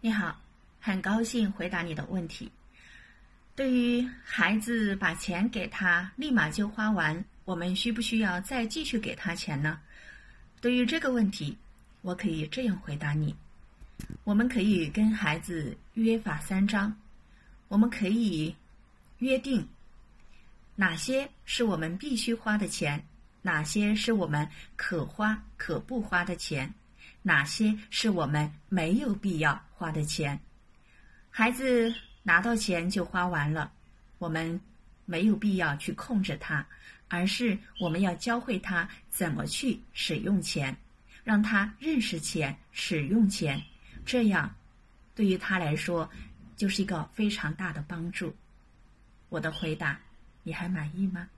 你好，很高兴回答你的问题。对于孩子把钱给他立马就花完，我们需不需要再继续给他钱呢？对于这个问题，我可以这样回答你：我们可以跟孩子约法三章，我们可以约定哪些是我们必须花的钱，哪些是我们可花可不花的钱，哪些是我们没有必要花的钱。孩子拿到钱就花完了，我们没有必要去控制他，而是我们要教会他怎么去使用钱，让他认识钱、使用钱，这样对于他来说就是一个非常大的帮助。我的回答，你还满意吗？